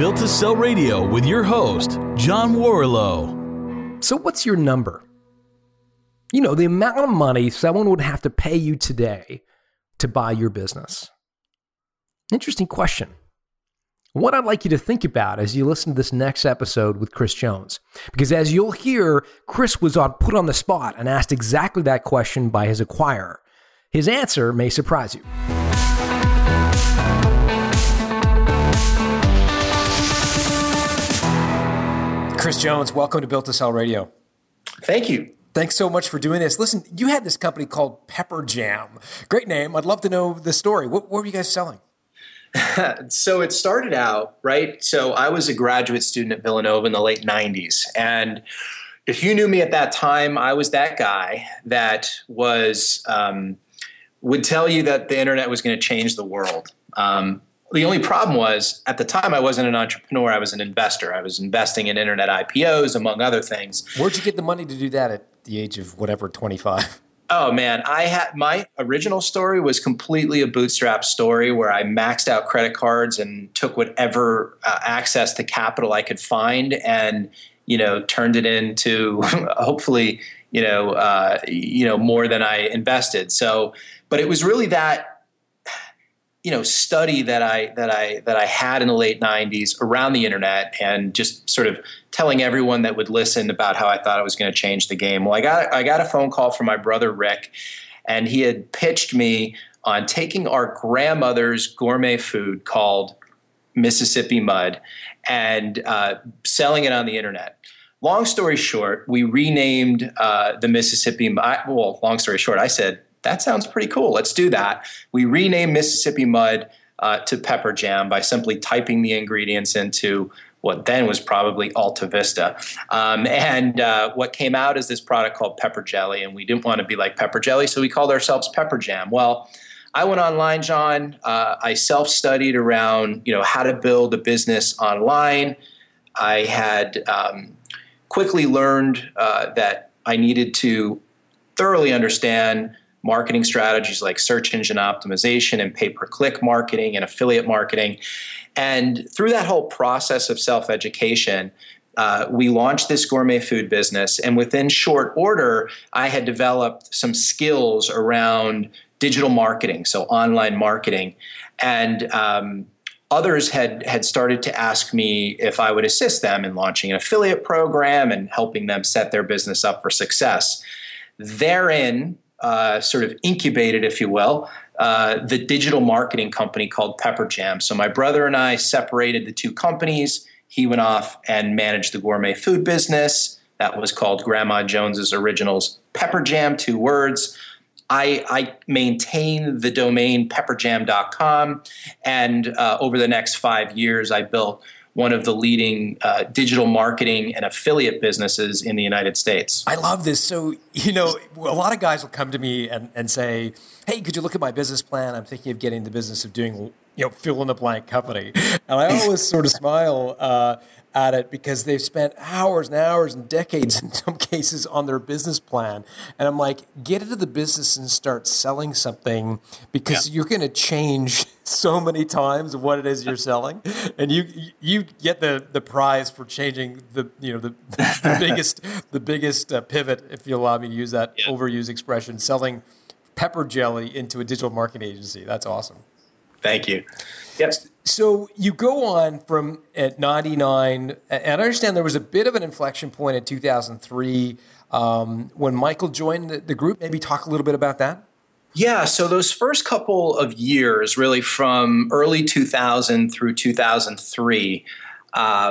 Built to Sell Radio with your host, John Warrillow. So what's your number? You know, the amount of money someone would have to pay you today to buy your business. Interesting question. What I'd like you to think about as you listen to this next episode with Chris Jones, because as you'll hear, Chris was put on the spot and asked exactly that question by his acquirer. His answer may surprise you. Chris Jones, welcome to Built to Sell Radio. Thank you. Thanks so much for doing this. Listen, you had this company called Pepperjam. Great name. I'd love to know the story. What were you guys selling? So it started out, right? So I was a graduate student at Villanova in the late 90s. And if you knew me at that time, I was that guy that was would tell you that the internet was going to change the world. The only problem was, at the time, I wasn't an entrepreneur. I was an investor. I was investing in internet IPOs, among other things. Where'd you get the money to do that at the age of whatever, 25? Oh man, my original story was completely a bootstrap story where I maxed out credit cards and took whatever access to capital I could find, and turned it into hopefully more than I invested. So, but it was really that study that I had in the late 90s around the internet and just sort of telling everyone that would listen about how I thought I was going to change the game. Well, I got a phone call from my brother, Rick, and he had pitched me on taking our grandmother's gourmet food called Mississippi Mud and selling it on the internet. Long story short, we renamed the Mississippi Mud. Well, long story short, I said, that sounds pretty cool. Let's do that. We renamed Mississippi Mud to Pepperjam by simply typing the ingredients into what then was probably Alta Vista. And what came out is this product called Pepper Jelly, and we didn't want to be like Pepper Jelly, so we called ourselves Pepperjam. Well, I went online, John. I self-studied around, how to build a business online. I had quickly learned that I needed to thoroughly understand marketing strategies like search engine optimization and pay-per-click marketing and affiliate marketing. And through that whole process of self-education, we launched this gourmet food business. And within short order, I had developed some skills around digital marketing, so online marketing. And others had started to ask me if I would assist them in launching an affiliate program and helping them set their business up for success. Therein, sort of incubated, if you will, the digital marketing company called Pepperjam. So my brother and I separated the two companies. He went off and managed the gourmet food business. That was called Grandma Jones's Originals. Pepperjam, two words. I maintained the domain pepperjam.com. And over the next 5 years, I built one of the leading digital marketing and affiliate businesses in the United States. I love this. So, a lot of guys will come to me and say, hey, could you look at my business plan? I'm thinking of getting in the business of doing, fill in the blank company. And I always sort of smile at it because they've spent hours and hours and decades in some cases on their business plan. And I'm like, get into the business and start selling something because you're going to change so many times what it is you're selling. And you get the prize for changing the biggest pivot, if you allow me to use that overused expression, selling Pepper Jelly into a digital marketing agency. That's awesome. Thank you. Yes. So you go on from at 99, and I understand there was a bit of an inflection point in 2003 when Michael joined the group. Maybe talk a little bit about that. Yeah. So those first couple of years, really from early 2000 through 2003, I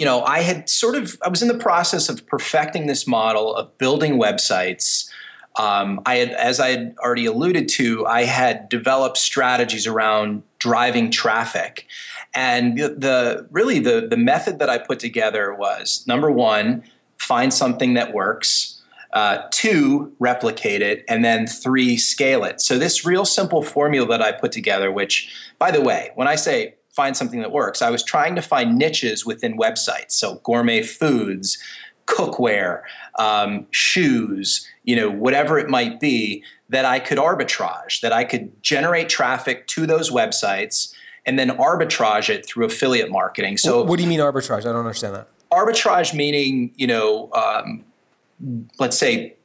was in the process of perfecting this model of building websites. As I had already alluded to, I had developed strategies around driving traffic. And the method that I put together was, number one, find something that works, two, replicate it, and then three, scale it. So this real simple formula that I put together, which, by the way, when I say find something that works, I was trying to find niches within websites, so gourmet foods, cookware, shoes, whatever it might be, that I could arbitrage, that I could generate traffic to those websites and then arbitrage it through affiliate marketing. So what do you mean arbitrage? I don't understand that. Arbitrage meaning, you know, let's say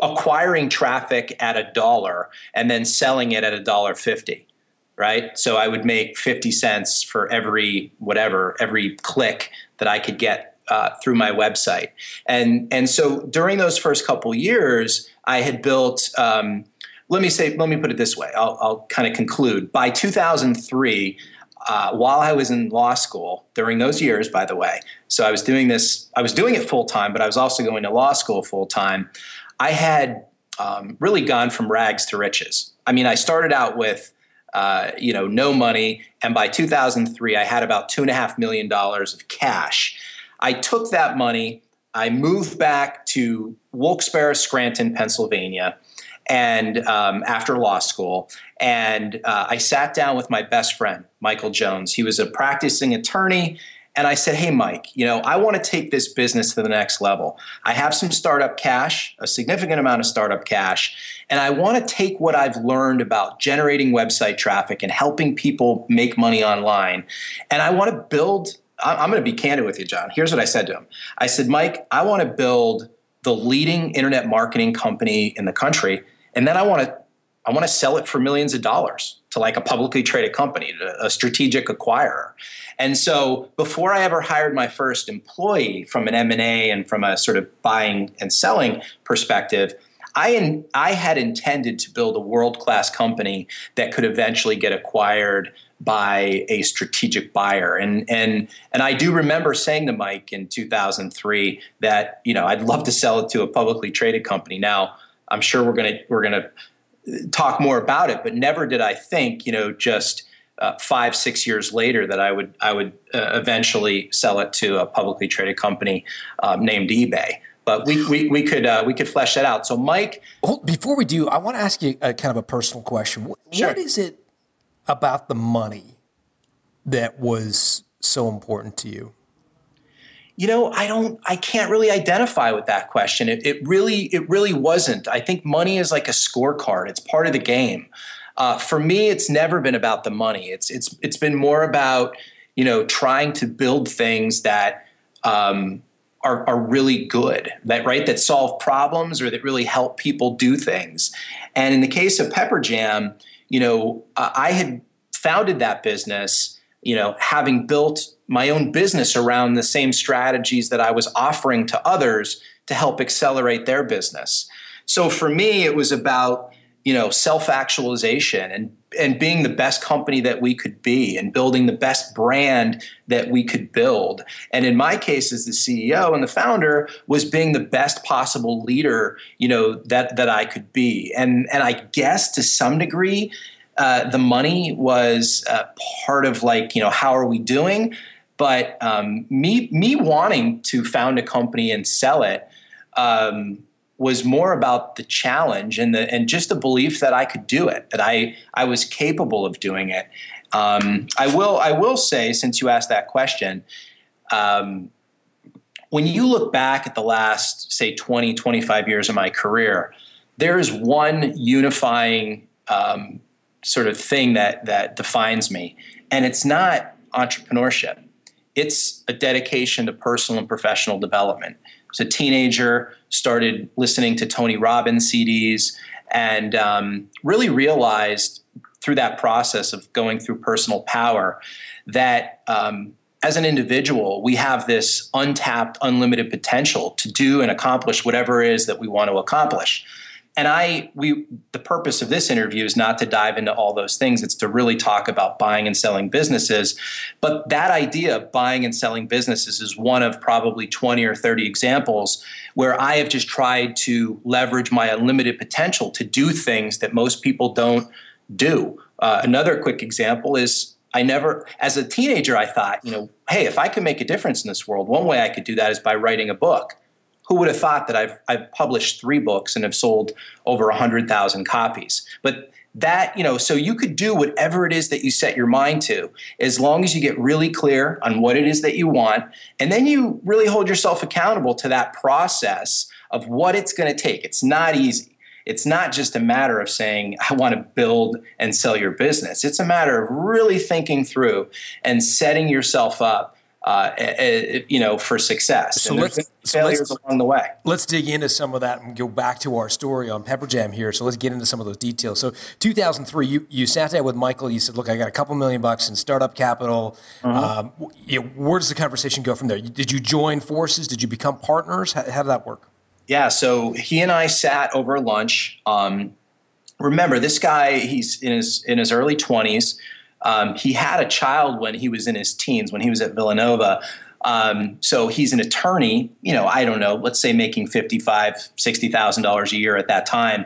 acquiring traffic at $1 and then selling it at $1.50, right? So I would make 50 cents for every whatever, every click that I could get through my website. And so during those first couple years, I had built, let me put it this way. I'll kind of conclude. By 2003, while I was in law school, during those years, by the way, so I was doing this, I was doing it full time, but I was also going to law school full time. I had really gone from rags to riches. I mean, I started out with, you know, no money. And by 2003, I had about $2.5 million of cash. I took that money. I moved back to Wilkes-Barre, Scranton, Pennsylvania, and after law school, and I sat down with my best friend, Michael Jones. He was a practicing attorney, and I said, hey, Mike, you know, I want to take this business to the next level. I have some startup cash, a significant amount of startup cash, and I want to take what I've learned about generating website traffic and helping people make money online, and I want to build – I'm going to be candid with you, John. Here's what I said to him. I said, Mike, I want to build the leading internet marketing company in the country. And then I want to sell it for millions of dollars to like a publicly traded company, a strategic acquirer. And so before I ever hired my first employee from an M&A and from a sort of buying and selling perspective, I had intended to build a world-class company that could eventually get acquired by a strategic buyer. And I do remember saying to Mike in 2003 that, you know, I'd love to sell it to a publicly traded company. Now, I'm sure we're gonna talk more about it, but never did I think, you know, just 5-6 years later that I would eventually sell it to a publicly traded company named eBay. But we could flesh that out. So, Mike, before we do, I want to ask you a kind of a personal question. Sure. What is it about the money that was so important to you? You know, I can't really identify with that question. It really wasn't. I think money is like a scorecard. It's part of the game. For me, it's never been about the money. It's been more about, you know, trying to build things that are really good, that solve problems or that really help people do things. And in the case of Pepperjam, you know, I had founded that business, you know, having built my own business around the same strategies that I was offering to others to help accelerate their business. So for me, it was about, you know, self-actualization and being the best company that we could be and building the best brand that we could build. And in my case, as the CEO and the founder, was being the best possible leader, you know, that I could be. And I guess to some degree, the money was part of like, you know, how are we doing? But me wanting to found a company and sell it was more about the challenge and just the belief that I could do it, that I was capable of doing it. I will say, since you asked that question, when you look back at the last, say, 20, 25 years of my career, there is one unifying sort of thing that defines me. And it's not entrepreneurship. It's a dedication to personal and professional development. As a teenager, started listening to Tony Robbins CDs and really realized through that process of going through personal power that as an individual, we have this untapped, unlimited potential to do and accomplish whatever it is that we want to accomplish. And the purpose of this interview is not to dive into all those things. It's to really talk about buying and selling businesses. But that idea of buying and selling businesses is one of probably 20 or 30 examples where I have just tried to leverage my unlimited potential to do things that most people don't do. Another quick example is as a teenager, I thought, you know, hey, if I could make a difference in this world, one way I could do that is by writing a book. Who would have thought that I've published 3 books and have sold over 100,000 copies? But that, you know, so you could do whatever it is that you set your mind to, as long as you get really clear on what it is that you want, and then you really hold yourself accountable to that process of what it's going to take. It's not easy. it's not just a matter of saying, I want to build and sell your business. It's a matter of really thinking through and setting yourself up for success. So failures along the way. Let's dig into some of that and go back to our story on Pepperjam here. So let's get into some of those details. So 2003, you sat down with Michael. You said, look, I got a couple $1 million in startup capital. Mm-hmm. Where does the conversation go from there? Did you join forces? Did you become partners? How did that work? Yeah. So he and I sat over lunch. Remember, this guy, he's in his early 20s. He had a child when he was in his teens, when he was at Villanova. So he's an attorney, I don't know, let's say making $55,000, $60,000 a year at that time.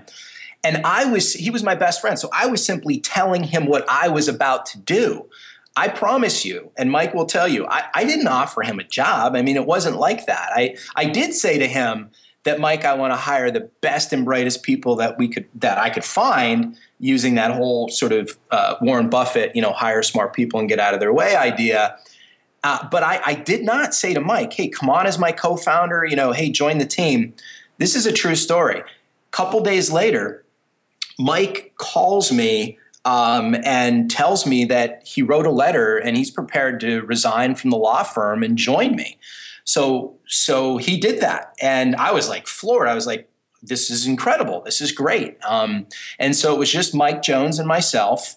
And he was my best friend. So I was simply telling him what I was about to do. I promise you, and Mike will tell you, I didn't offer him a job. I mean, it wasn't like that. I did say to him that, Mike, I want to hire the best and brightest people that I could find, using that whole sort of Warren Buffett, hire smart people and get out of their way idea. But I did not say to Mike, hey, come on as my co-founder, hey, join the team. This is a true story. A couple days later, Mike calls me and tells me that he wrote a letter and he's prepared to resign from the law firm and join me. So he did that. And I was like floored. I was like, this is incredible. This is great. And so it was just Mike Jones and myself.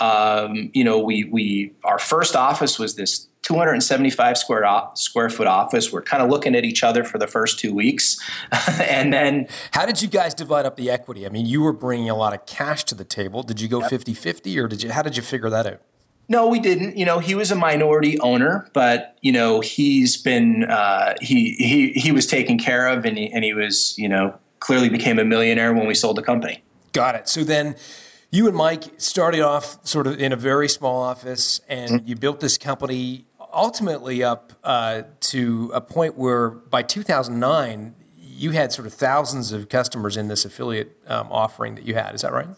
Our first office was this 275 square foot office. We're kind of looking at each other for the first 2 weeks. And then, how did you guys divide up the equity? I mean, you were bringing a lot of cash to the table. Did you go 50-50 or how did you figure that out? No, we didn't. He was a minority owner, but he's been he was taken care of, and he was clearly became a millionaire when we sold the company. Got it. So then, you and Mike started off sort of in a very small office, and mm-hmm. you built this company ultimately up to a point where by 2009 you had sort of thousands of customers in this affiliate offering that you had. Is that right?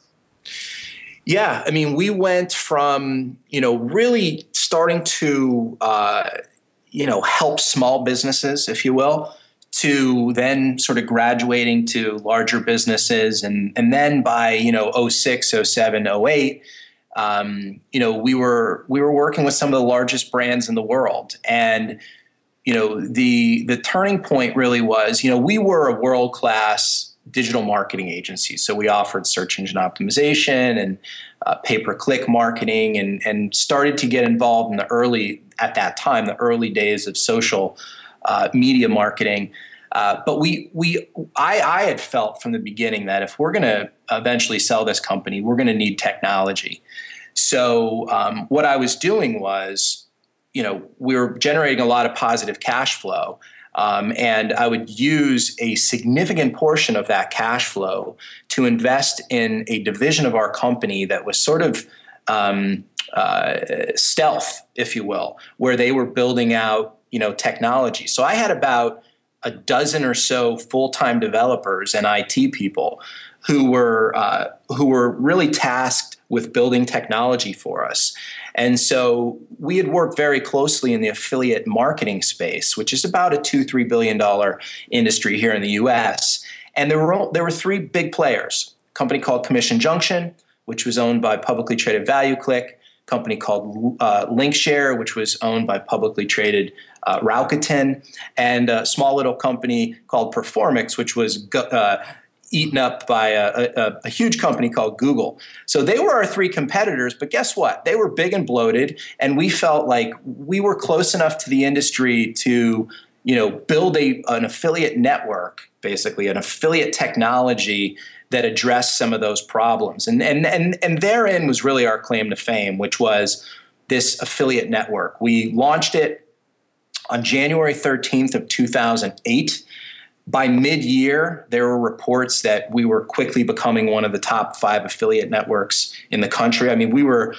Yeah. I mean, we went from, really starting to, help small businesses, if you will, to then sort of graduating to larger businesses. And then by, 06, 07, 08, we were working with some of the largest brands in the world. And, the turning point really was, we were a world-class digital marketing agencies. So we offered search engine optimization and pay-per-click marketing and started to get involved in the early days of social media marketing. But I had felt from the beginning that if we're going to eventually sell this company, we're going to need technology. So what I was doing was, we were generating a lot of positive cash flow. And I would use a significant portion of that cash flow to invest in a division of our company that was sort of stealth, if you will, where they were building out, technology. So I had about a dozen or so full-time developers and IT people who were really tasked with building technology for us. And so we had worked very closely in the affiliate marketing space, which is about a $2-3 billion industry here in the U.S. And there were three big players: a company called Commission Junction, which was owned by publicly traded ValueClick; company called LinkShare, which was owned by publicly traded Rakuten; and a small little company called Performics, which was eaten up by a huge company called Google. So they were our three competitors, but guess what? They were big and bloated, and we felt like we were close enough to the industry to, build an affiliate network, basically an affiliate technology that addressed some of those problems. And therein was really our claim to fame, which was this affiliate network. We launched it on January 13th of 2008. By mid-year, there were reports that we were quickly becoming one of the top 5 affiliate networks in the country. I mean, we were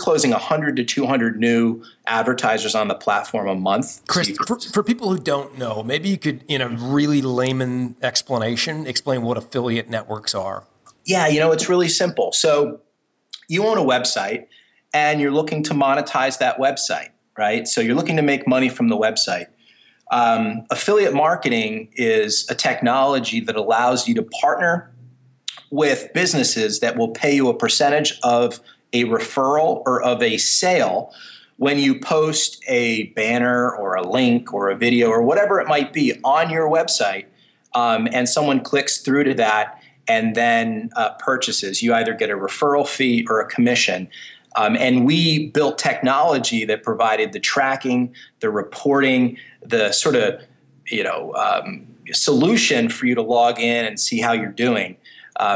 closing 100 to 200 new advertisers on the platform a month. Chris, for people who don't know, maybe you could, in a really layman explanation, explain what affiliate networks are. Yeah, it's really simple. So you own a website and you're looking to monetize that website, right? So you're looking to make money from the website. Affiliate marketing is a technology that allows you to partner with businesses that will pay you a percentage of a referral or of a sale when you post a banner or a link or a video or whatever it might be on your website, and someone clicks through to that and then purchases. You either get a referral fee or a commission. And we built technology that provided the tracking, the reporting, the sort of, solution for you to log in and see how you're doing.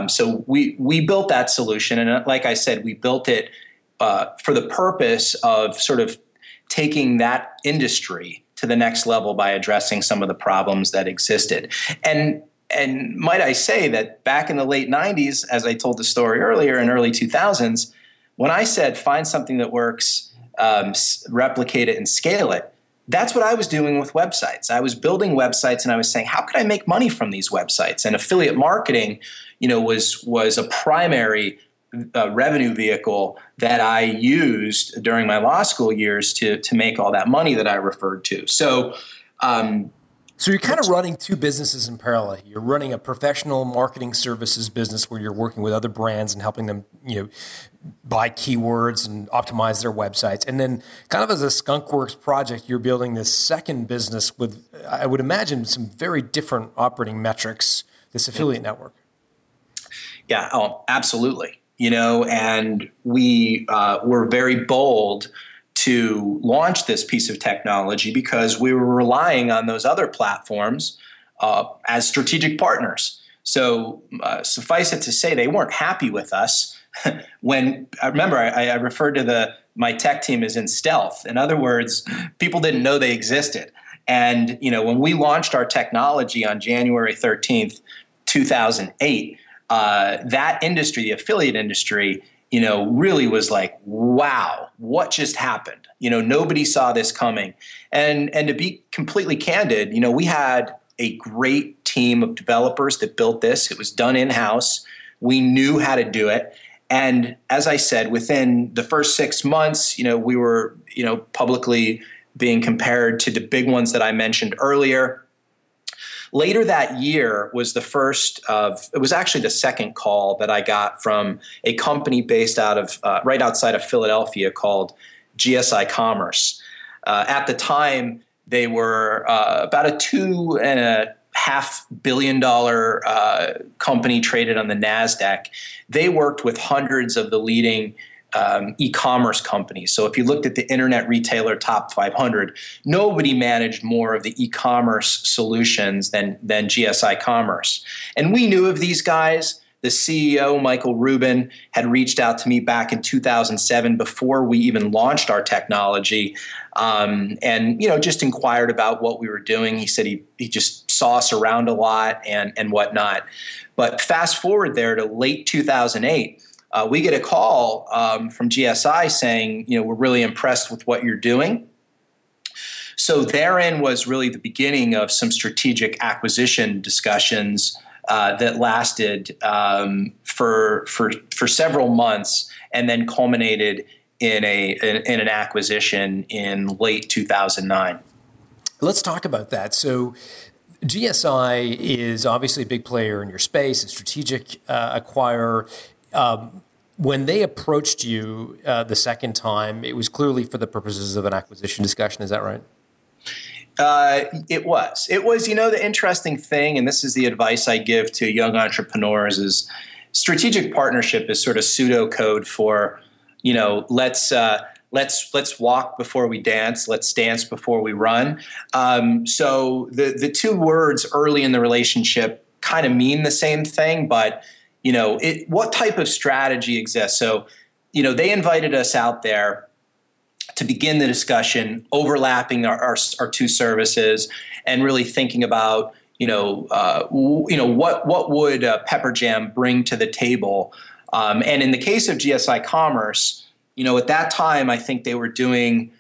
So we built that solution. And like I said, we built it for the purpose of sort of taking that industry to the next level by addressing some of the problems that existed. And might I say that back in the late 90s, as I told the story earlier, in early 2000s, when I said find something that works, replicate it and scale it, that's what I was doing with websites. I was building websites and I was saying, how could I make money from these websites? And affiliate marketing, was a primary revenue vehicle that I used during my law school years to make all that money that I referred to. So you're kind of running two businesses in parallel. You're running a professional marketing services business where you're working with other brands and helping them, buy keywords and optimize their websites. And then kind of as a skunkworks project, you're building this second business with, I would imagine, some very different operating metrics, this affiliate network. Yeah, absolutely. And we were very bold to launch this piece of technology because we were relying on those other platforms as strategic partners. So suffice it to say, they weren't happy with us. When I remember I referred to my tech team as in stealth. In other words, people didn't know they existed. And when we launched our technology on January 13th, 2008, that industry, the affiliate industry, really was like, wow, what just happened? Nobody saw this coming. And to be completely candid, we had a great team of developers that built this. It was done in-house. We knew how to do it. And as I said, within the first 6 months, we were, publicly being compared to the big ones that I mentioned earlier. Later that year was it was actually the second call that I got from a company based out of, right outside of Philadelphia called GSI Commerce. At the time, they were about a $2.5 billion company traded on the NASDAQ. They worked with hundreds of the leading e-commerce companies. So if you looked at the Internet Retailer Top 500, nobody managed more of the e-commerce solutions than GSI Commerce. And we knew of these guys. The CEO, Michael Rubin, had reached out to me back in 2007 before we even launched our technology, and just inquired about what we were doing. He said he just saw us around a lot and whatnot. But fast forward there to late 2008, we get a call from GSI saying, we're really impressed with what you're doing. So therein was really the beginning of some strategic acquisition discussions that lasted for several months and then culminated in an acquisition in late 2009. Let's talk about that. So GSI is obviously a big player in your space, a strategic acquirer. When they approached you the second time, it was clearly for the purposes of an acquisition discussion. Is that right? It was, the interesting thing, and this is the advice I give to young entrepreneurs, is strategic partnership is sort of pseudocode for, let's walk before we dance. Let's dance before we run. So the two words early in the relationship kind of mean the same thing, but what type of strategy exists? So, they invited us out there to begin the discussion, overlapping our two services and really thinking about, what would Pepperjam bring to the table? And in the case of GSI Commerce, at that time, I think they were doing,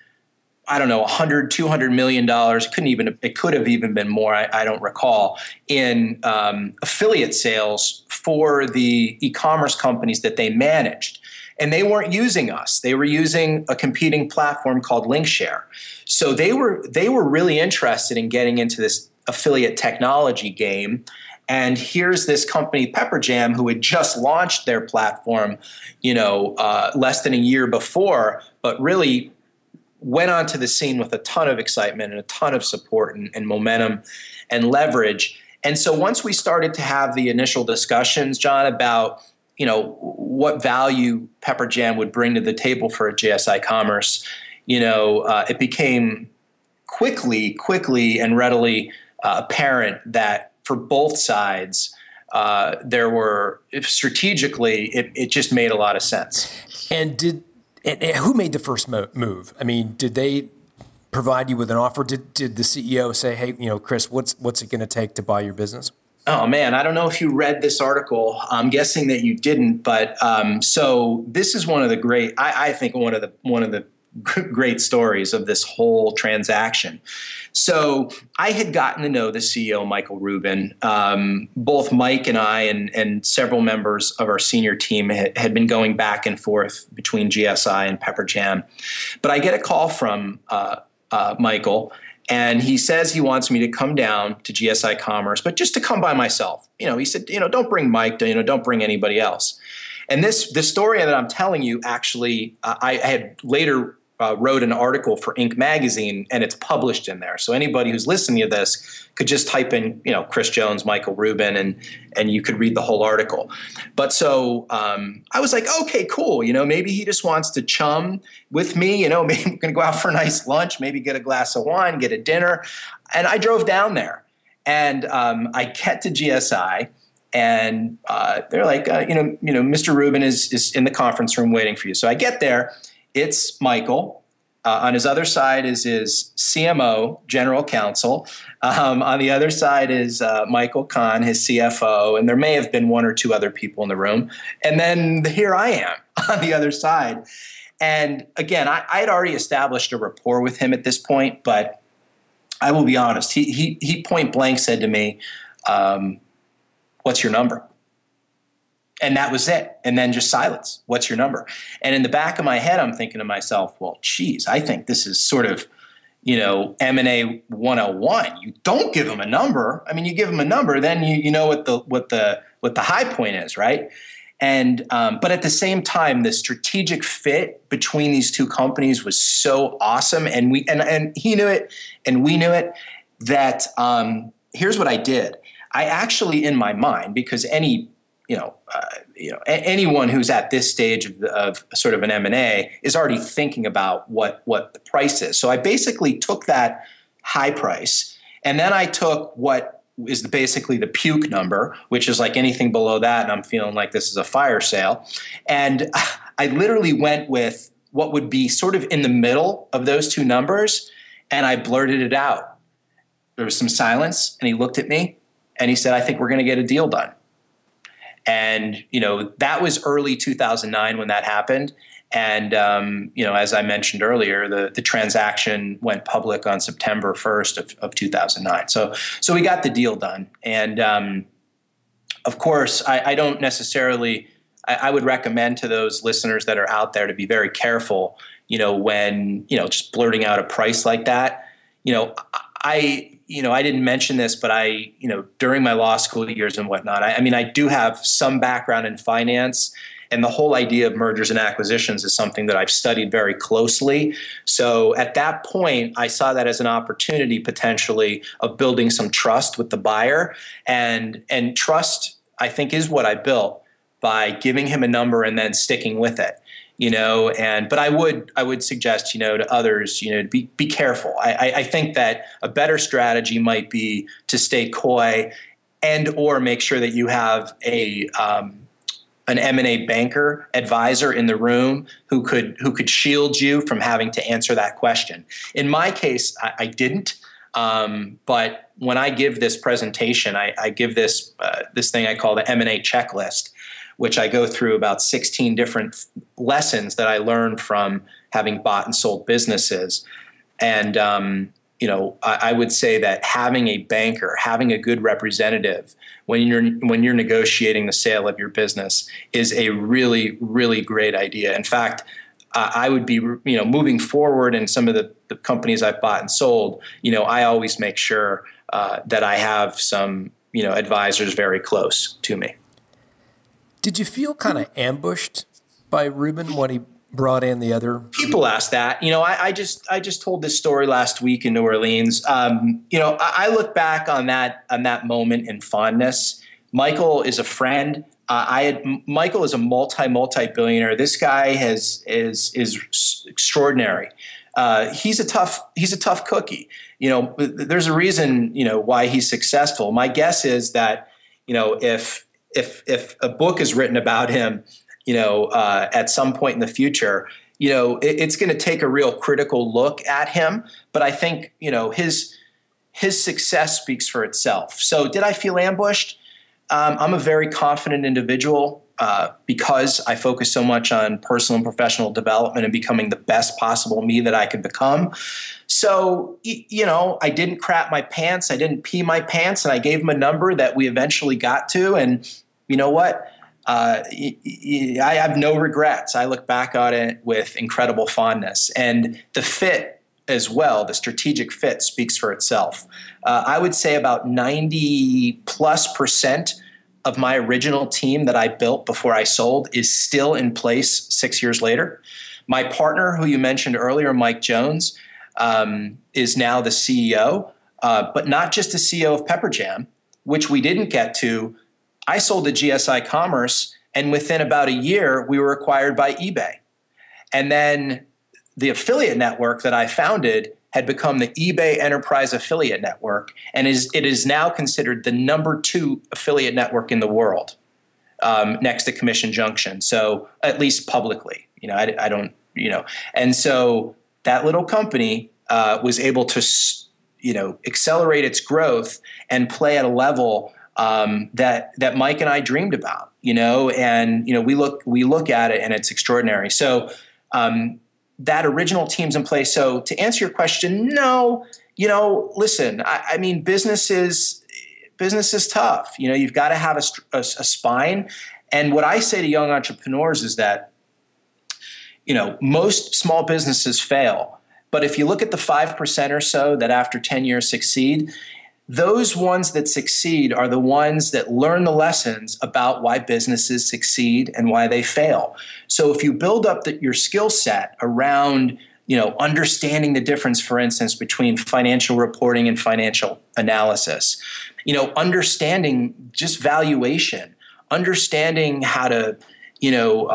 I don't know, $100, $200 million, it could have even been more, I don't recall, in affiliate sales for the e-commerce companies that they managed. And they weren't using us. They were using a competing platform called LinkShare. So they were really interested in getting into this affiliate technology game. And here's this company, Pepperjam, who had just launched their platform, less than a year before, but really went onto the scene with a ton of excitement and a ton of support and momentum and leverage. And so once we started to have the initial discussions, John, about what value Pepperjam would bring to the table for a GSI Commerce, it became quickly and readily apparent that for both sides, strategically, it just made a lot of sense. And who made the first move? I mean, did they provide you with an offer? Did the CEO say, hey, Chris, what's it going to take to buy your business? Oh, man, I don't know if you read this article. I'm guessing that you didn't. But so this is one of the great, I think one of the great stories of this whole transaction. So I had gotten to know the CEO, Michael Rubin. Both Mike and I and several members of our senior team had been going back and forth between GSI and Pepperjam. But I get a call from Michael, and he says he wants me to come down to GSI Commerce, but just to come by myself. He said, don't bring Mike, don't bring anybody else. And this story that I'm telling you, actually, I had later wrote an article for Inc. Magazine, and it's published in there. So anybody who's listening to this could just type in, Chris Jones, Michael Rubin, and you could read the whole article. But so I was like, okay, cool. Maybe he just wants to chum with me. Maybe we're going to go out for a nice lunch, maybe get a glass of wine, get a dinner. And I drove down there, and I get to GSI. And they're like, Mr. Rubin is in the conference room waiting for you. So I get there. It's Michael. On his other side is his CMO, general counsel. On the other side is Michael Kahn, his CFO. And there may have been one or two other people in the room. And then here I am on the other side. And again, I had already established a rapport with him at this point. But I will be honest. He point blank said to me, what's your number? And that was it. And then just silence. What's your number? And in the back of my head, I'm thinking to myself, well, geez, I think this is sort of, M&A 101. You don't give them a number. I mean, you give them a number, then you know what the high point is, right? And but at the same time, the strategic fit between these two companies was so awesome, and he knew it, and we knew it. That here's what I did. I actually, in my mind, because anyone who's at this stage of sort of an M&A is already thinking about what the price is. So I basically took that high price, and then I took what is basically the puke number, which is like anything below that, and I'm feeling like this is a fire sale. And I literally went with what would be sort of in the middle of those two numbers, and I blurted it out. There was some silence, and he looked at me. And he said, I think we're going to get a deal done. And, that was early 2009 when that happened. And, as I mentioned earlier, the transaction went public on September 1st of 2009. So we got the deal done. And, of course, I don't necessarily – I would recommend to those listeners that are out there to be very careful, when, just blurting out a price like that. I didn't mention this, but I, during my law school years and whatnot, I do have some background in finance, and the whole idea of mergers and acquisitions is something that I've studied very closely. So at that point, I saw that as an opportunity potentially of building some trust with the buyer, and trust, I think, is what I built by giving him a number and then sticking with it. But I would suggest, to others, be careful. I think that a better strategy might be to stay coy, and or make sure that you have a an M&A banker advisor in the room who could shield you from having to answer that question. In my case, I didn't. But when I give this presentation, I give this this thing I call the M&A checklist, which I go through about 16 different lessons that I learned from having bought and sold businesses. And you know, I would say that having a banker, having a good representative when you're negotiating the sale of your business is a really, really great idea. In fact, I would be, you know, moving forward in some of the companies I've bought and sold, you know, I always make sure that I have some, you know, advisors very close to me. Did you feel kind of ambushed by Rubin when he brought in the other people? Asked that. You know, I just told this story last week in New Orleans. You know, I look back on that moment in fondness. Michael is a friend. Michael is a multi-billionaire. This guy is extraordinary. He's a tough cookie. You know, there's a reason, you know, why he's successful. My guess is that, you know, if a book is written about him, you know, at some point in the future, you know, it's going to take a real critical look at him. But I think, you know, his success speaks for itself. So did I feel ambushed? I'm a very confident individual because I focus so much on personal and professional development and becoming the best possible me that I could become. So, you know, I didn't crap my pants. I didn't pee my pants. And I gave him a number that we eventually got to. And you know what? I have no regrets. I look back on it with incredible fondness, and the fit as well. The strategic fit speaks for itself. I would say about 90+% of my original team that I built before I sold is still in place 6 years later. My partner, who you mentioned earlier, Mike Jones, is now the CEO, but not just the CEO of Pepperjam, which we didn't get to. I sold to GSI Commerce, and within about a year, we were acquired by eBay. And then the affiliate network that I founded had become the eBay Enterprise Affiliate Network, and it is now considered the #2 affiliate network in the world, next to Commission Junction. So at least publicly, you know, I don't, you know. And so that little company was able to, you know, accelerate its growth and play at a level that Mike and I dreamed about, you know, and, you know, we look at it and it's extraordinary. So, that original team's in place. So to answer your question, no, you know, listen, I mean, business is tough. You know, you've got to have a spine. And what I say to young entrepreneurs is that, you know, most small businesses fail, but if you look at the 5% or so that after 10 years succeed, those ones that succeed are the ones that learn the lessons about why businesses succeed and why they fail. So if you build up your skill set around, you know, understanding the difference, for instance, between financial reporting and financial analysis, you know, understanding just valuation, understanding how to, you know,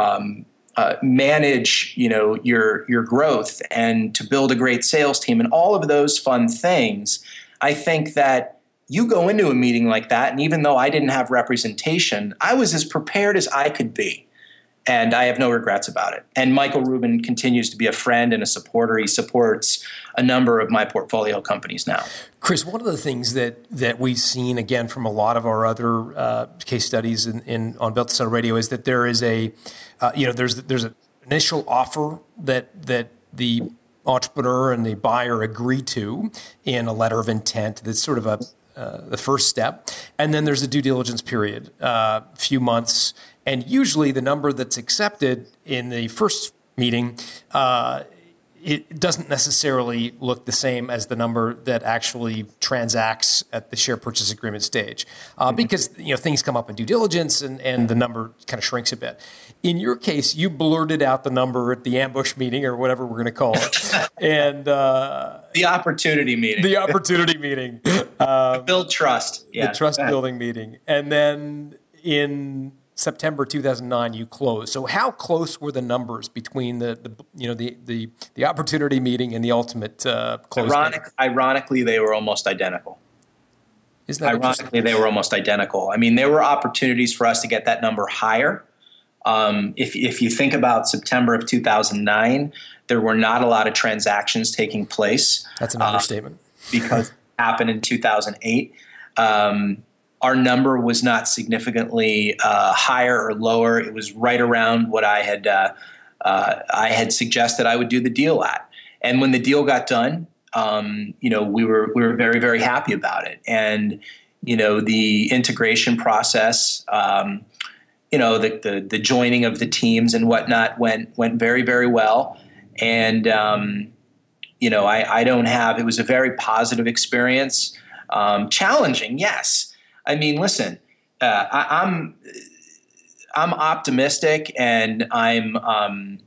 manage, you know, your growth and to build a great sales team and all of those fun things. I think that you go into a meeting like that, and even though I didn't have representation, I was as prepared as I could be, and I have no regrets about it. And Michael Rubin continues to be a friend and a supporter. He supports a number of my portfolio companies now. Chris, one of the things that we've seen, again, from a lot of our other case studies on Built to Sell Radio is that there is a, you know, there's an initial offer that the entrepreneur and the buyer agree to in a letter of intent. That's sort of the first step. And then there's a due diligence period, few months. And usually the number that's accepted in the first meeting, it doesn't necessarily look the same as the number that actually transacts at the share purchase agreement stage, because, you know, things come up in due diligence and the number kind of shrinks a bit. In your case, you blurted out the number at the ambush meeting or whatever we're going to call it, and the opportunity meeting. The opportunity meeting. Build trust. Yeah, the trust building meeting, and then in September 2009, you closed. So how close were the numbers between the opportunity meeting and the ultimate close? Ironically, they were almost identical. Isn't that interesting? They were almost identical. I mean, there were opportunities for us to get that number higher. If you think about September of 2009, there were not a lot of transactions taking place. That's an understatement. Because it happened in 2008. Our number was not significantly higher or lower. It was right around what I had suggested I would do the deal at. And when the deal got done, we were very, very happy about it. And, you know, the integration process, the joining of the teams and whatnot went very, very well. And, it was a very positive experience. Challenging. Yes. I mean, listen, I'm optimistic and I'm,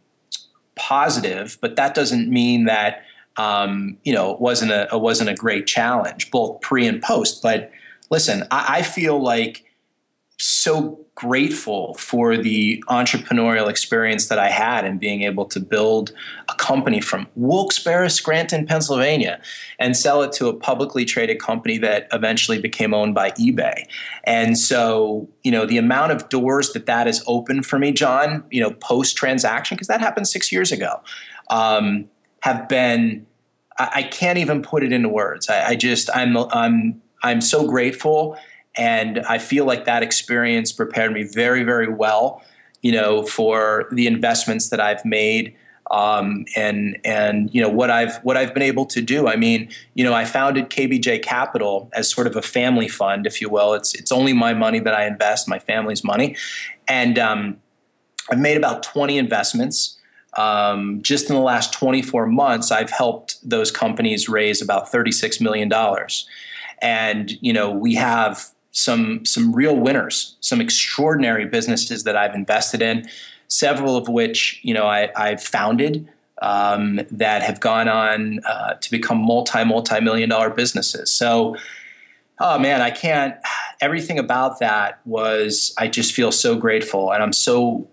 positive, but that doesn't mean that, it wasn't a great challenge, both pre and post. But listen, I feel like so grateful for the entrepreneurial experience that I had in being able to build a company from Wilkes-Barre, Scranton, Pennsylvania, and sell it to a publicly traded company that eventually became owned by eBay. And so, you know, the amount of doors that has opened for me, John, you know, post-transaction, because that happened 6 years ago, have been, I can't even put it into words. I'm so grateful. And I feel like that experience prepared me very, very well, you know, for the investments that I've made, what I've been able to do. I mean, you know, I founded KBJ Capital as sort of a family fund, if you will. It's only my money that I invest, my family's money, and I've made about 20 investments. Just in the last 24 months, I've helped those companies raise about $36 million, and you know, we have some real winners, some extraordinary businesses that I've invested in, several of which, you know, I've founded that have gone on to become multi-million-dollar businesses. So, oh man, I can't, everything about that was, I just feel so grateful, and I'm so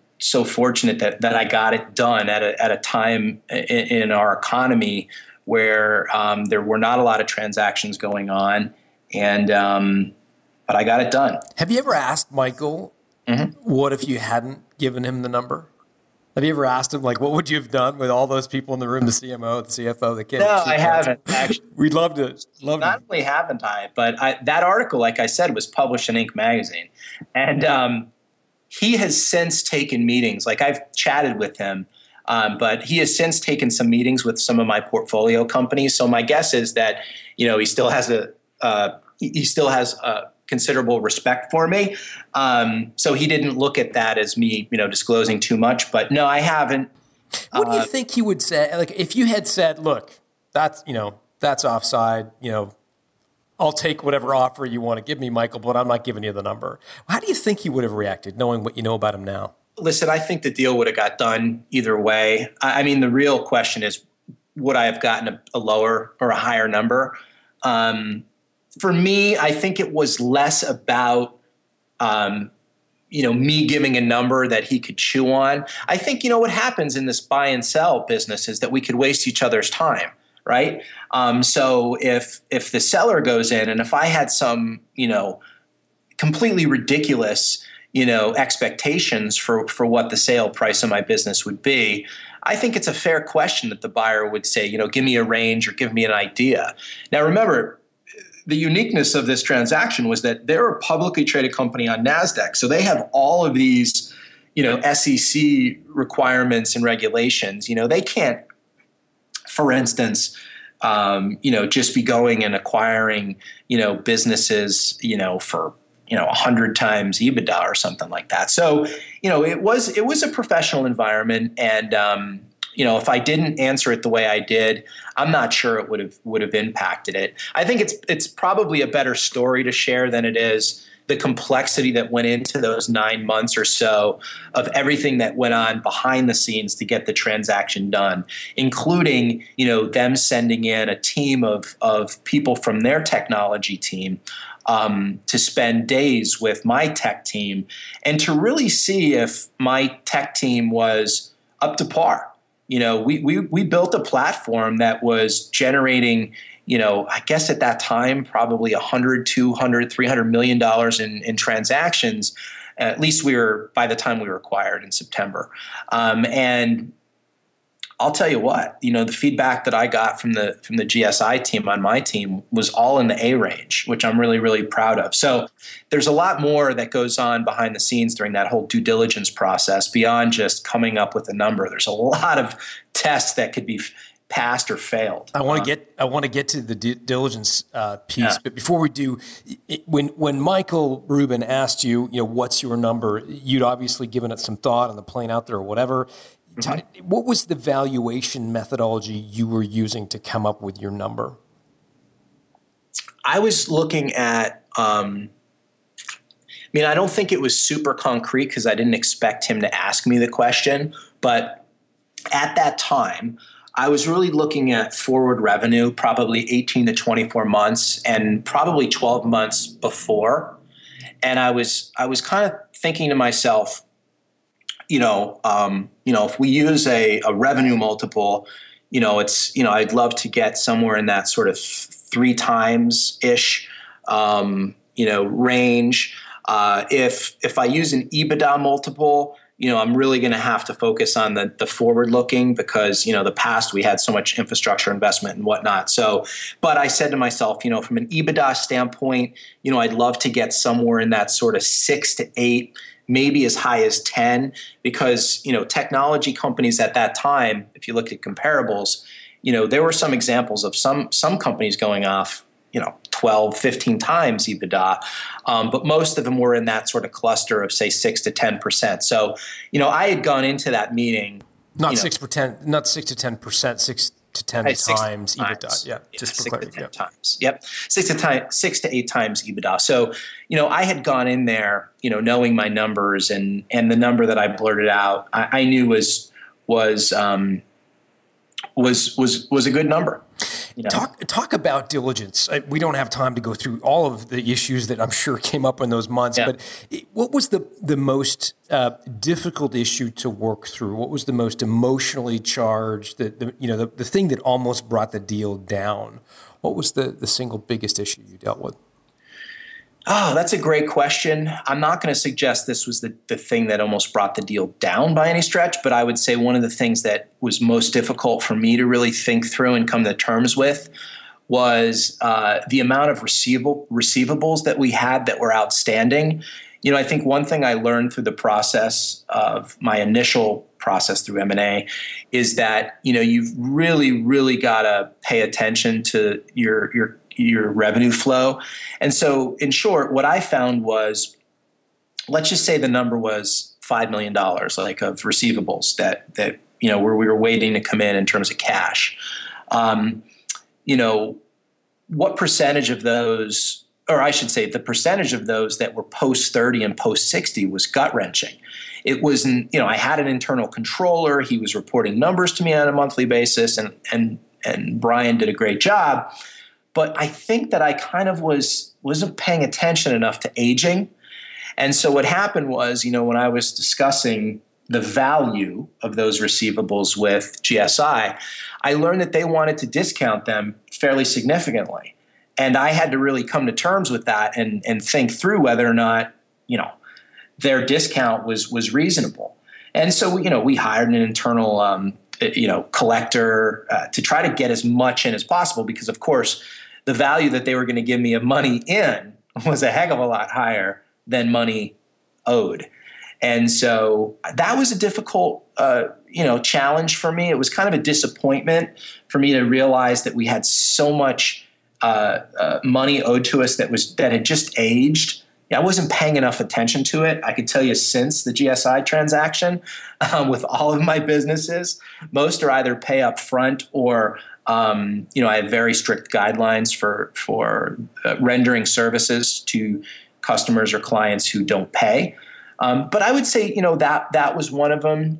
fortunate that I got it done at a time in our economy where there were not a lot of transactions going on, and but I got it done. Have you ever asked Michael, mm-hmm. what if you hadn't given him the number? Have you ever asked him, like, what would you have done with all those people in the room, the CMO, the CFO, the kids? No, I haven't, actually. We'd love to. Not only haven't I, but that article, like I said, was published in Inc. Magazine. And he has since taken meetings. Like, I've chatted with him, but he has since taken some meetings with some of my portfolio companies. So my guess is that, you know, he still has a considerable respect for me. So he didn't look at that as me, you know, disclosing too much. But no, I haven't. What do you think he would say? Like, if you had said, "Look, that's offside. You know, I'll take whatever offer you want to give me, Michael, but I'm not giving you the number." How do you think he would have reacted, knowing what you know about him now? Listen, I think the deal would have got done either way. I mean, the real question is, would I have gotten a lower or a higher number? For me, I think it was less about, me giving a number that he could chew on. I think, you know, what happens in this buy and sell business is that we could waste each other's time, right? So if the seller goes in and if I had some, you know, completely ridiculous, you know, expectations for what the sale price of my business would be, I think it's a fair question that the buyer would say, you know, give me a range or give me an idea. Now, remember, the uniqueness of this transaction was that they're a publicly traded company on NASDAQ. So they have all of these, you know, SEC requirements and regulations. You know, they can't, for instance, just be going and acquiring, you know, businesses, you know, for, you know, 100 times EBITDA or something like that. So, you know, it was a professional environment. And, if I didn't answer it the way I did, I'm not sure it would have impacted it. I think it's probably a better story to share than it is the complexity that went into those 9 months or so of everything that went on behind the scenes to get the transaction done, including, you know, them sending in a team of people from their technology team, to spend days with my tech team and to really see if my tech team was up to par. You know, we built a platform that was generating, you know, I guess at that time, probably $100, $200, $300 million in transactions. At least we were, by the time we were acquired in September. And I'll tell you what, you know, the feedback that I got from the GSI team on my team was all in the A range, which I'm really, really proud of. So there's a lot more that goes on behind the scenes during that whole due diligence process beyond just coming up with a number. There's a lot of tests that could be passed or failed. I want to get to the due diligence piece, but before we do, when Michael Rubin asked you, what's your number? You'd obviously given it some thought on the plane out there or whatever. Mm-hmm. What was the valuation methodology you were using to come up with your number? I was looking at, I don't think it was super concrete because I didn't expect him to ask me the question, but at that time, I was really looking at forward revenue, probably 18 to 24 months and probably 12 months before. And I was kind of thinking to myself, if we use a revenue multiple, it's, I'd love to get somewhere in that sort of 3 times-ish, range. If I use an EBITDA multiple, I'm really going to have to focus on the forward looking because, the past we had so much infrastructure investment and whatnot. So, but I said to myself, from an EBITDA standpoint, I'd love to get somewhere in that sort of 6 to 8, maybe as high as 10, because, technology companies at that time, if you look at comparables, there were some examples of some companies going off, 12, 15 times EBITDA. But most of them were in that sort of cluster of say 6 to 10%. So, I had gone into that meeting. Not 6 to 10%, 6 to 10 times EBITDA. Yeah. Just for clarity. 6 to 10 times. Yep. 6 to 8 times EBITDA. So, I had gone in there, knowing my numbers and the number that I blurted out, I knew was a good number. Talk about diligence. We don't have time to go through all of the issues that I'm sure came up in those months, but what was the most difficult issue to work through? What was the most emotionally charged, the thing that almost brought the deal down? What was the single biggest issue you dealt with? Oh, that's a great question. I'm not going to suggest this was the thing that almost brought the deal down by any stretch, but I would say one of the things that was most difficult for me to really think through and come to terms with was the amount of receivables that we had that were outstanding. I think one thing I learned through the process of my initial process through M&A is that, you've really, really got to pay attention to your revenue flow. And so in short, what I found was, let's just say the number was $5 million, like of receivables that, where we were waiting to come in terms of cash. What percentage of those, or I should say the percentage of those that were post 30 and post 60 was gut wrenching. It wasn't, I had an internal controller. He was reporting numbers to me on a monthly basis and Brian did a great job. But I think that I kind of wasn't paying attention enough to aging. And so what happened was, when I was discussing the value of those receivables with GSI, I learned that they wanted to discount them fairly significantly. And I had to really come to terms with that and think through whether or not, their discount was reasonable. And so, we hired an internal collector to try to get as much in as possible because, of course, the value that they were going to give me of money in was a heck of a lot higher than money owed. And so that was a difficult, challenge for me. It was kind of a disappointment for me to realize that we had so much money owed to us that had just aged. I wasn't paying enough attention to it. I could tell you since the GSI transaction, with all of my businesses, most are either pay up front or, I have very strict guidelines for rendering services to customers or clients who don't pay. But I would say, that was one of them.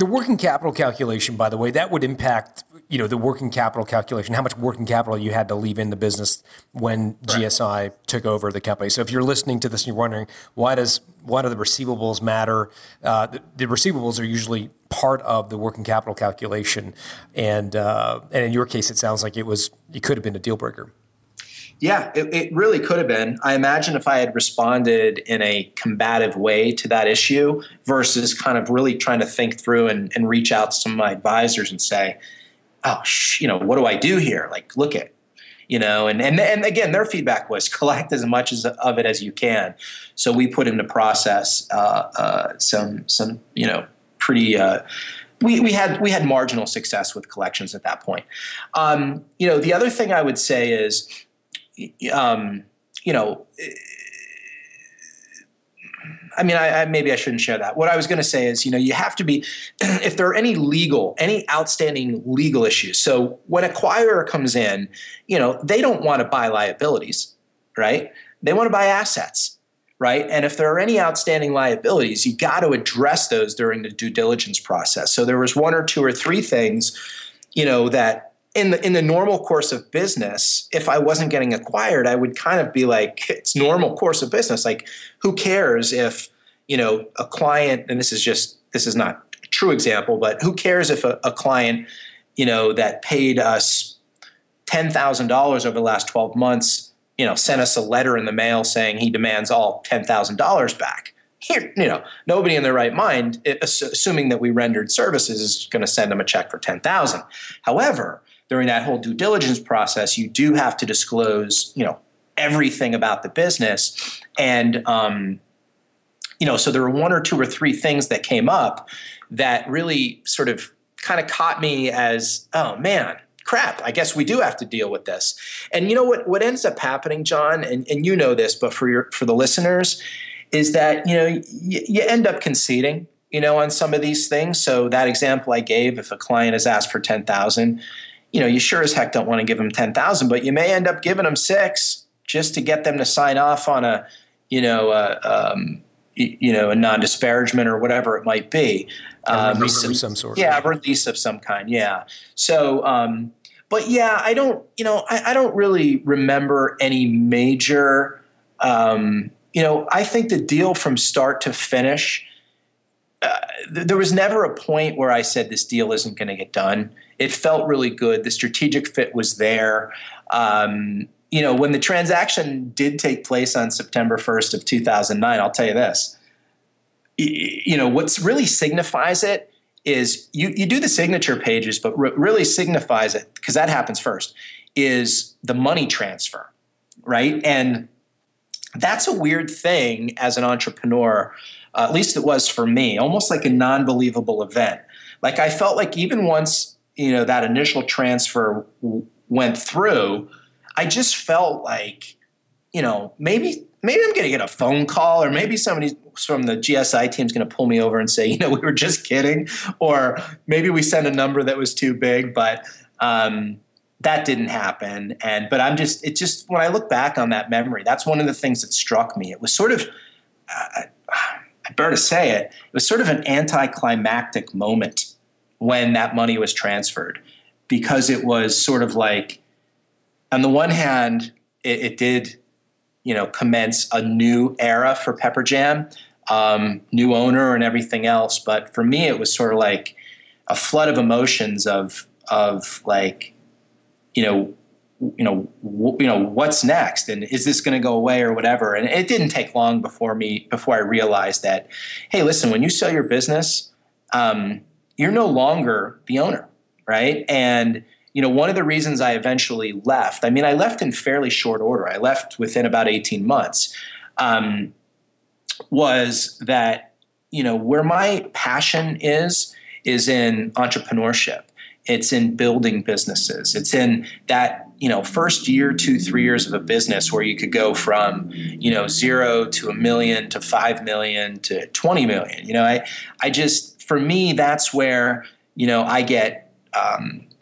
The working capital calculation, by the way, that would impact, the working capital calculation, how much working capital you had to leave in the business when GSI took over the company. So if you're listening to this and you're wondering, why do the receivables matter? The receivables are usually part of the working capital calculation. And in your case, it sounds like it could have been a deal breaker. Yeah, it really could have been. I imagine if I had responded in a combative way to that issue versus kind of really trying to think through and reach out to some of my advisors and say, what do I do here? Like, look at, and again, their feedback was collect as much of it as you can. So we put into process some pretty we had marginal success with collections at that point. You know, the other thing I would say is, you know, I mean, I maybe I shouldn't share that. What I was going to say is, you know, you have to be, if there are any outstanding legal issues. So when an acquirer comes in, you know, they don't want to buy liabilities, right? They want to buy assets, right? And if there are any outstanding liabilities, you got to address those during the due diligence process. So there was one or two or three things, you know, that in the normal course of business, if I wasn't getting acquired, I would kind of be like, it's normal course of business. Like, who cares if, you know, a client, and this is not a true example, but who cares if a client, you know, that paid us $10,000 over the last 12 months, you know, sent us a letter in the mail saying he demands all $10,000 back. You know, nobody in their right mind, assuming that we rendered services, is going to send them a check for $10,000. However, during that whole due diligence process, you do have to disclose, you know, everything about the business. And, you know, so there were one or two or three things that came up that really sort of kind of caught me as, oh, man, crap, I guess we do have to deal with this. And you know what ends up happening, John, and you know this, but for the listeners, is that, you know, you end up conceding, you know, on some of these things. So that example I gave, if a client has asked for $10,000, you know, you sure as heck don't want to give them $10,000, but you may end up giving them $6,000 just to get them to sign off on a, you know, a non-disparagement or whatever it might be. Release of some sort. Yeah, a release of some kind. Yeah. So, but yeah, I don't, you know, I don't really remember any major, you know, I think the deal from start to finish, there was never a point where I said this deal isn't going to get done. It felt really good. The strategic fit was there. You know, when the transaction did take place on September 1st of 2009, I'll tell you this, you know, what's really signifies it is you do the signature pages, but really signifies it, because that happens first, is the money transfer, right? And that's a weird thing as an entrepreneur, at least it was for me, almost like a non-believable event. Like, I felt like even once, you know, that initial transfer went through, I just felt like, you know, maybe I'm going to get a phone call, or maybe somebody from the GSI team is going to pull me over and say, you know, we were just kidding, or maybe we sent a number that was too big, but that didn't happen. And, but I'm just, it just, when I look back on that memory, that's one of the things that struck me. It was sort of, I better say it, it was sort of an anticlimactic moment when that money was transferred, because it was sort of like, on the one hand, it did, you know, commence a new era for Pepperjam, new owner and everything else. But for me, it was sort of like a flood of emotions of like, you know, what's next, and is this going to go away or whatever? And it didn't take long before I realized that, hey, listen, when you sell your business, you're no longer the owner, right? And, you know, one of the reasons I eventually left, I mean, I left in fairly short order. I left within about 18 months, was that, you know, where my passion is in entrepreneurship. It's in building businesses. It's in that, you know, first year, 2-3 years of a business where you could go from, you know, zero to $1 million to $5 million to $20 million. You know, I just, for me, that's where, you know, I get,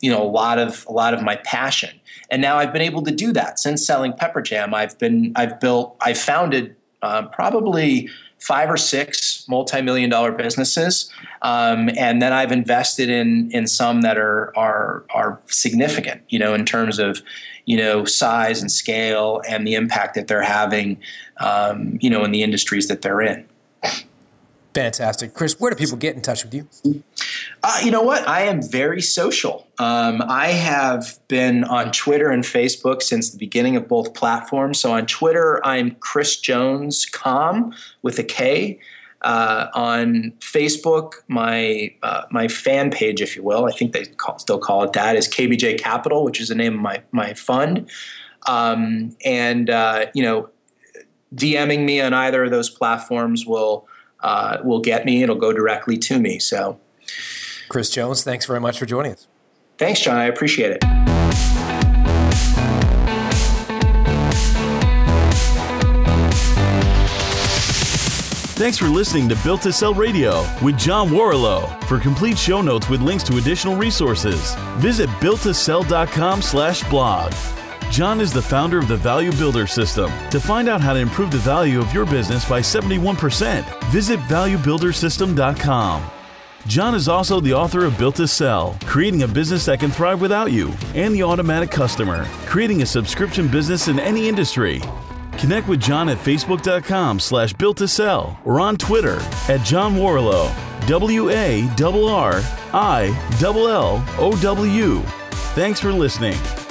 you know, a lot of my passion. And now I've been able to do that since selling Pepperjam. I've founded probably 5 or 6 multi-million-dollar businesses, and then I've invested in some that are significant, you know, in terms of, you know, size and scale and the impact that they're having, you know, in the industries that they're in. Fantastic. Chris, where do people get in touch with you? You know what? I am very social. I have been on Twitter and Facebook since the beginning of both platforms. So on Twitter, I'm Chris Jones Com with a K. On Facebook, my fan page, if you will, I think they still call it that, is KBJ Capital, which is the name of my fund. You know, DMing me on either of those platforms will get me. It'll go directly to me. So Chris Jones, thanks very much for joining us. Thanks, John. I appreciate it. Thanks for listening to Built to Sell Radio with John Warrillow. For complete show notes with links to additional resources, visit builttosell.com/blog. John is the founder of the Value Builder System. To find out how to improve the value of your business by 71%, visit valuebuildersystem.com. John is also the author of Built to Sell, Creating a Business That Can Thrive Without You, and The Automatic Customer, Creating a Subscription Business in Any Industry. Connect with John at facebook.com/builttosell or on Twitter at John Warrillow, WARRILLOW. Thanks for listening.